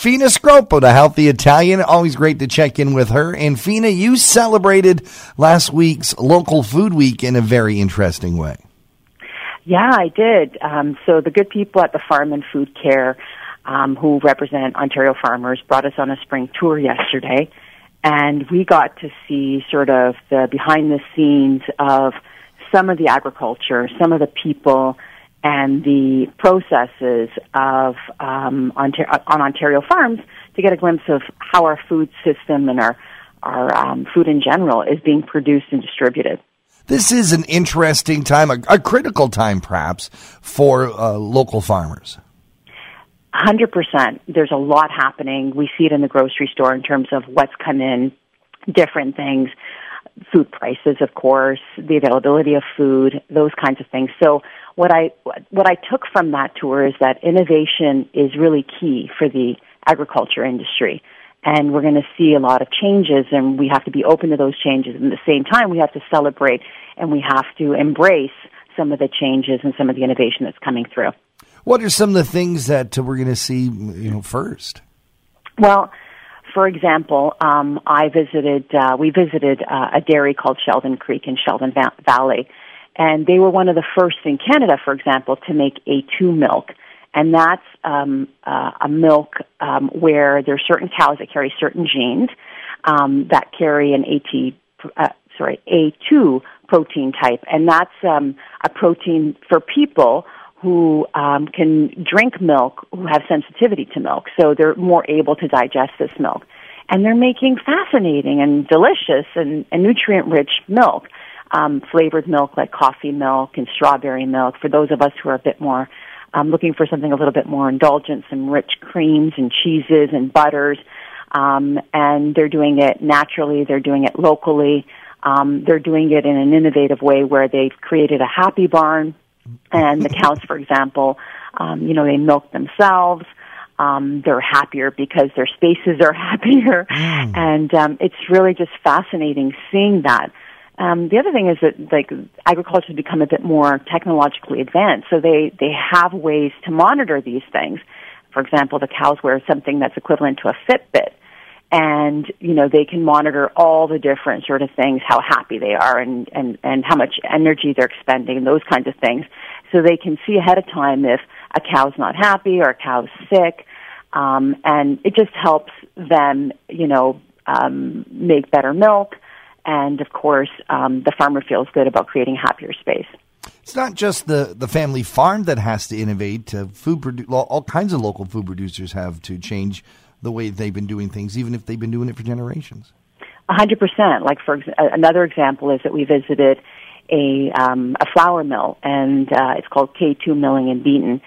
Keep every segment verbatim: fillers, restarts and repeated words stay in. Fina Scroppo, The Healthy Italian. Always great to check in with her. And Fina, you celebrated last week's Local Food Week in a very interesting way. Yeah, I did. Um, so the good people at the Farm and Food Care, um, who represent Ontario farmers, brought us on a spring tour yesterday. And we got to see sort of the behind the scenes of some of the agriculture, some of the people, and the processes of um, Ontario, on Ontario farms, to get a glimpse of how our food system and our our um, food in general is being produced and distributed. This is an interesting time, a, a critical time perhaps, for uh, local farmers. one hundred percent. There's a lot happening. We see it in the grocery store in terms of what's come in, different things, food prices, of course, the availability of food, those kinds of things. So what I what I took from that tour is that innovation is really key for the agriculture industry, and we're going to see a lot of changes, and we have to be open to those changes. And at the same time, we have to celebrate, and we have to embrace some of the changes and some of the innovation that's coming through. What are some of the things that we're going to see, you know, first? Well, for example, um, I visited, uh, we visited uh, a dairy called Sheldon Creek in Sheldon Va- Valley, and they were one of the first in Canada, for example, to make A two milk. And that's um, uh, a milk um, where there are certain cows that carry certain genes um, that carry an AT, uh, sorry, A two protein type, and that's um, a protein for people who um, can drink milk, who have sensitivity to milk, so they're more able to digest this milk. And they're making fascinating and delicious and, and nutrient-rich milk, um, flavored milk like coffee milk and strawberry milk, for those of us who are a bit more um, looking for something a little bit more indulgent, some rich creams and cheeses and butters. Um, and they're doing it naturally. They're doing it locally. Um, they're doing it in an innovative way where they've created a happy barn. And the cows, for example, um, you know, they milk themselves. Um, they're happier because their spaces are happier. Mm. And um, it's really just fascinating seeing that. Um, the other thing is that, like, agriculture has become a bit more technologically advanced, so they, they have ways to monitor these things. For example, the cows wear something that's equivalent to a Fitbit. And, you know, they can monitor all the different sort of things, how happy they are and, and, and how much energy they're expending and those kinds of things. So they can see ahead of time if a cow's not happy or a cow's sick. Um, and it just helps them, you know, um, make better milk. And, of course, um, the farmer feels good about creating a happier space. It's not just the, the family farm that has to innovate. Uh, food produ- all kinds of local food producers have to change the way they've been doing things, even if they've been doing it for generations. A hundred percent. Like, for another example is that we visited a um, a flour mill, and uh, it's called K two Milling in Beaton,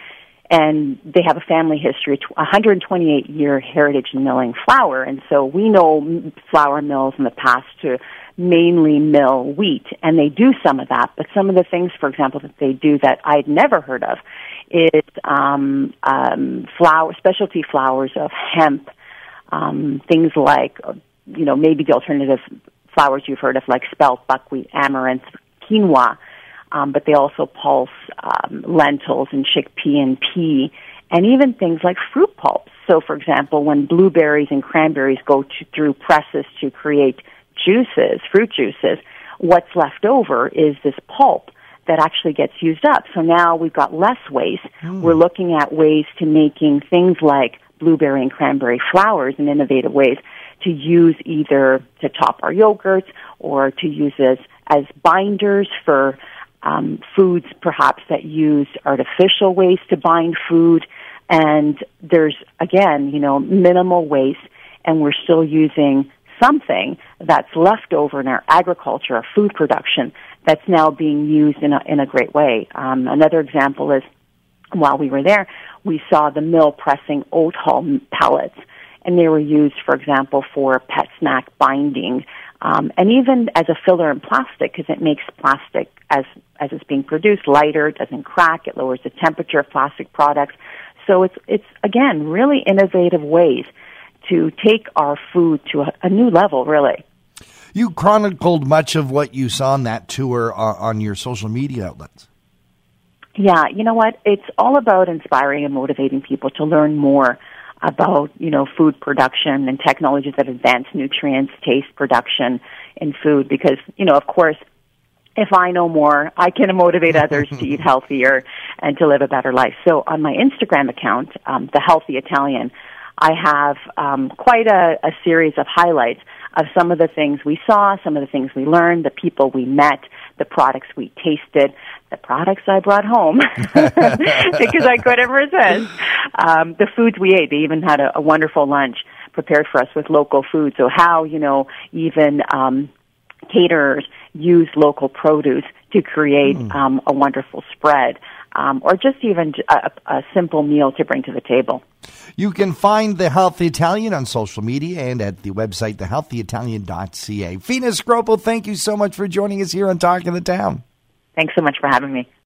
and they have a family history, a one hundred twenty-eight year heritage in milling flour, and so we know flour mills in the past to mainly mill wheat, and they do some of that, but some of the things, for example, that they do that I'd never heard of is um, um, flour, specialty flours of hemp, um, things like, you know, maybe the alternative flours you've heard of, like spelt, buckwheat, amaranth, quinoa, um, but they also pulse um, lentils and chickpea and pea, and even things like fruit pulps. So, for example, when blueberries and cranberries go to, through presses to create juices, fruit juices, what's left over is this pulp that actually gets used up. So now we've got less waste. Mm. We're looking at ways to making things like blueberry and cranberry flowers in innovative ways to use either to top our yogurts or to use as, as binders for um, foods perhaps that use artificial ways to bind food. And there's, again, you know, minimal waste, and we're still using something that's left over in our agriculture, our food production, that's now being used in a, in a great way. Um, another example is, while we were there, we saw the mill pressing oat hull pellets, and they were used, for example, for pet snack binding, um, and even as a filler in plastic, because it makes plastic, as as it's being produced, lighter, it doesn't crack, it lowers the temperature of plastic products. So it's it's again really innovative ways to take our food to a, a new level, really. You chronicled much of what you saw on that tour uh, on your social media outlets. Yeah, you know what? It's all about inspiring and motivating people to learn more about, you know, food production and technologies that advance nutrients, taste production in food, because, you know, of course, if I know more, I can motivate others to eat healthier and to live a better life. So on my Instagram account, um, The Healthy Italian, I have um, quite a, a series of highlights of some of the things we saw, some of the things we learned, the people we met, the products we tasted, the products I brought home, because I couldn't resist, um, the foods we ate. They even had a, a wonderful lunch prepared for us with local food. So how, you know, even um, caterers use local produce to create mm. um, a wonderful spread, um, or just even a, a simple meal to bring to the table. You can find The Healthy Italian on social media and at the website, the healthy italian dot c a. Fina Scroppo, thank you so much for joining us here on Talk of the Town. Thanks so much for having me.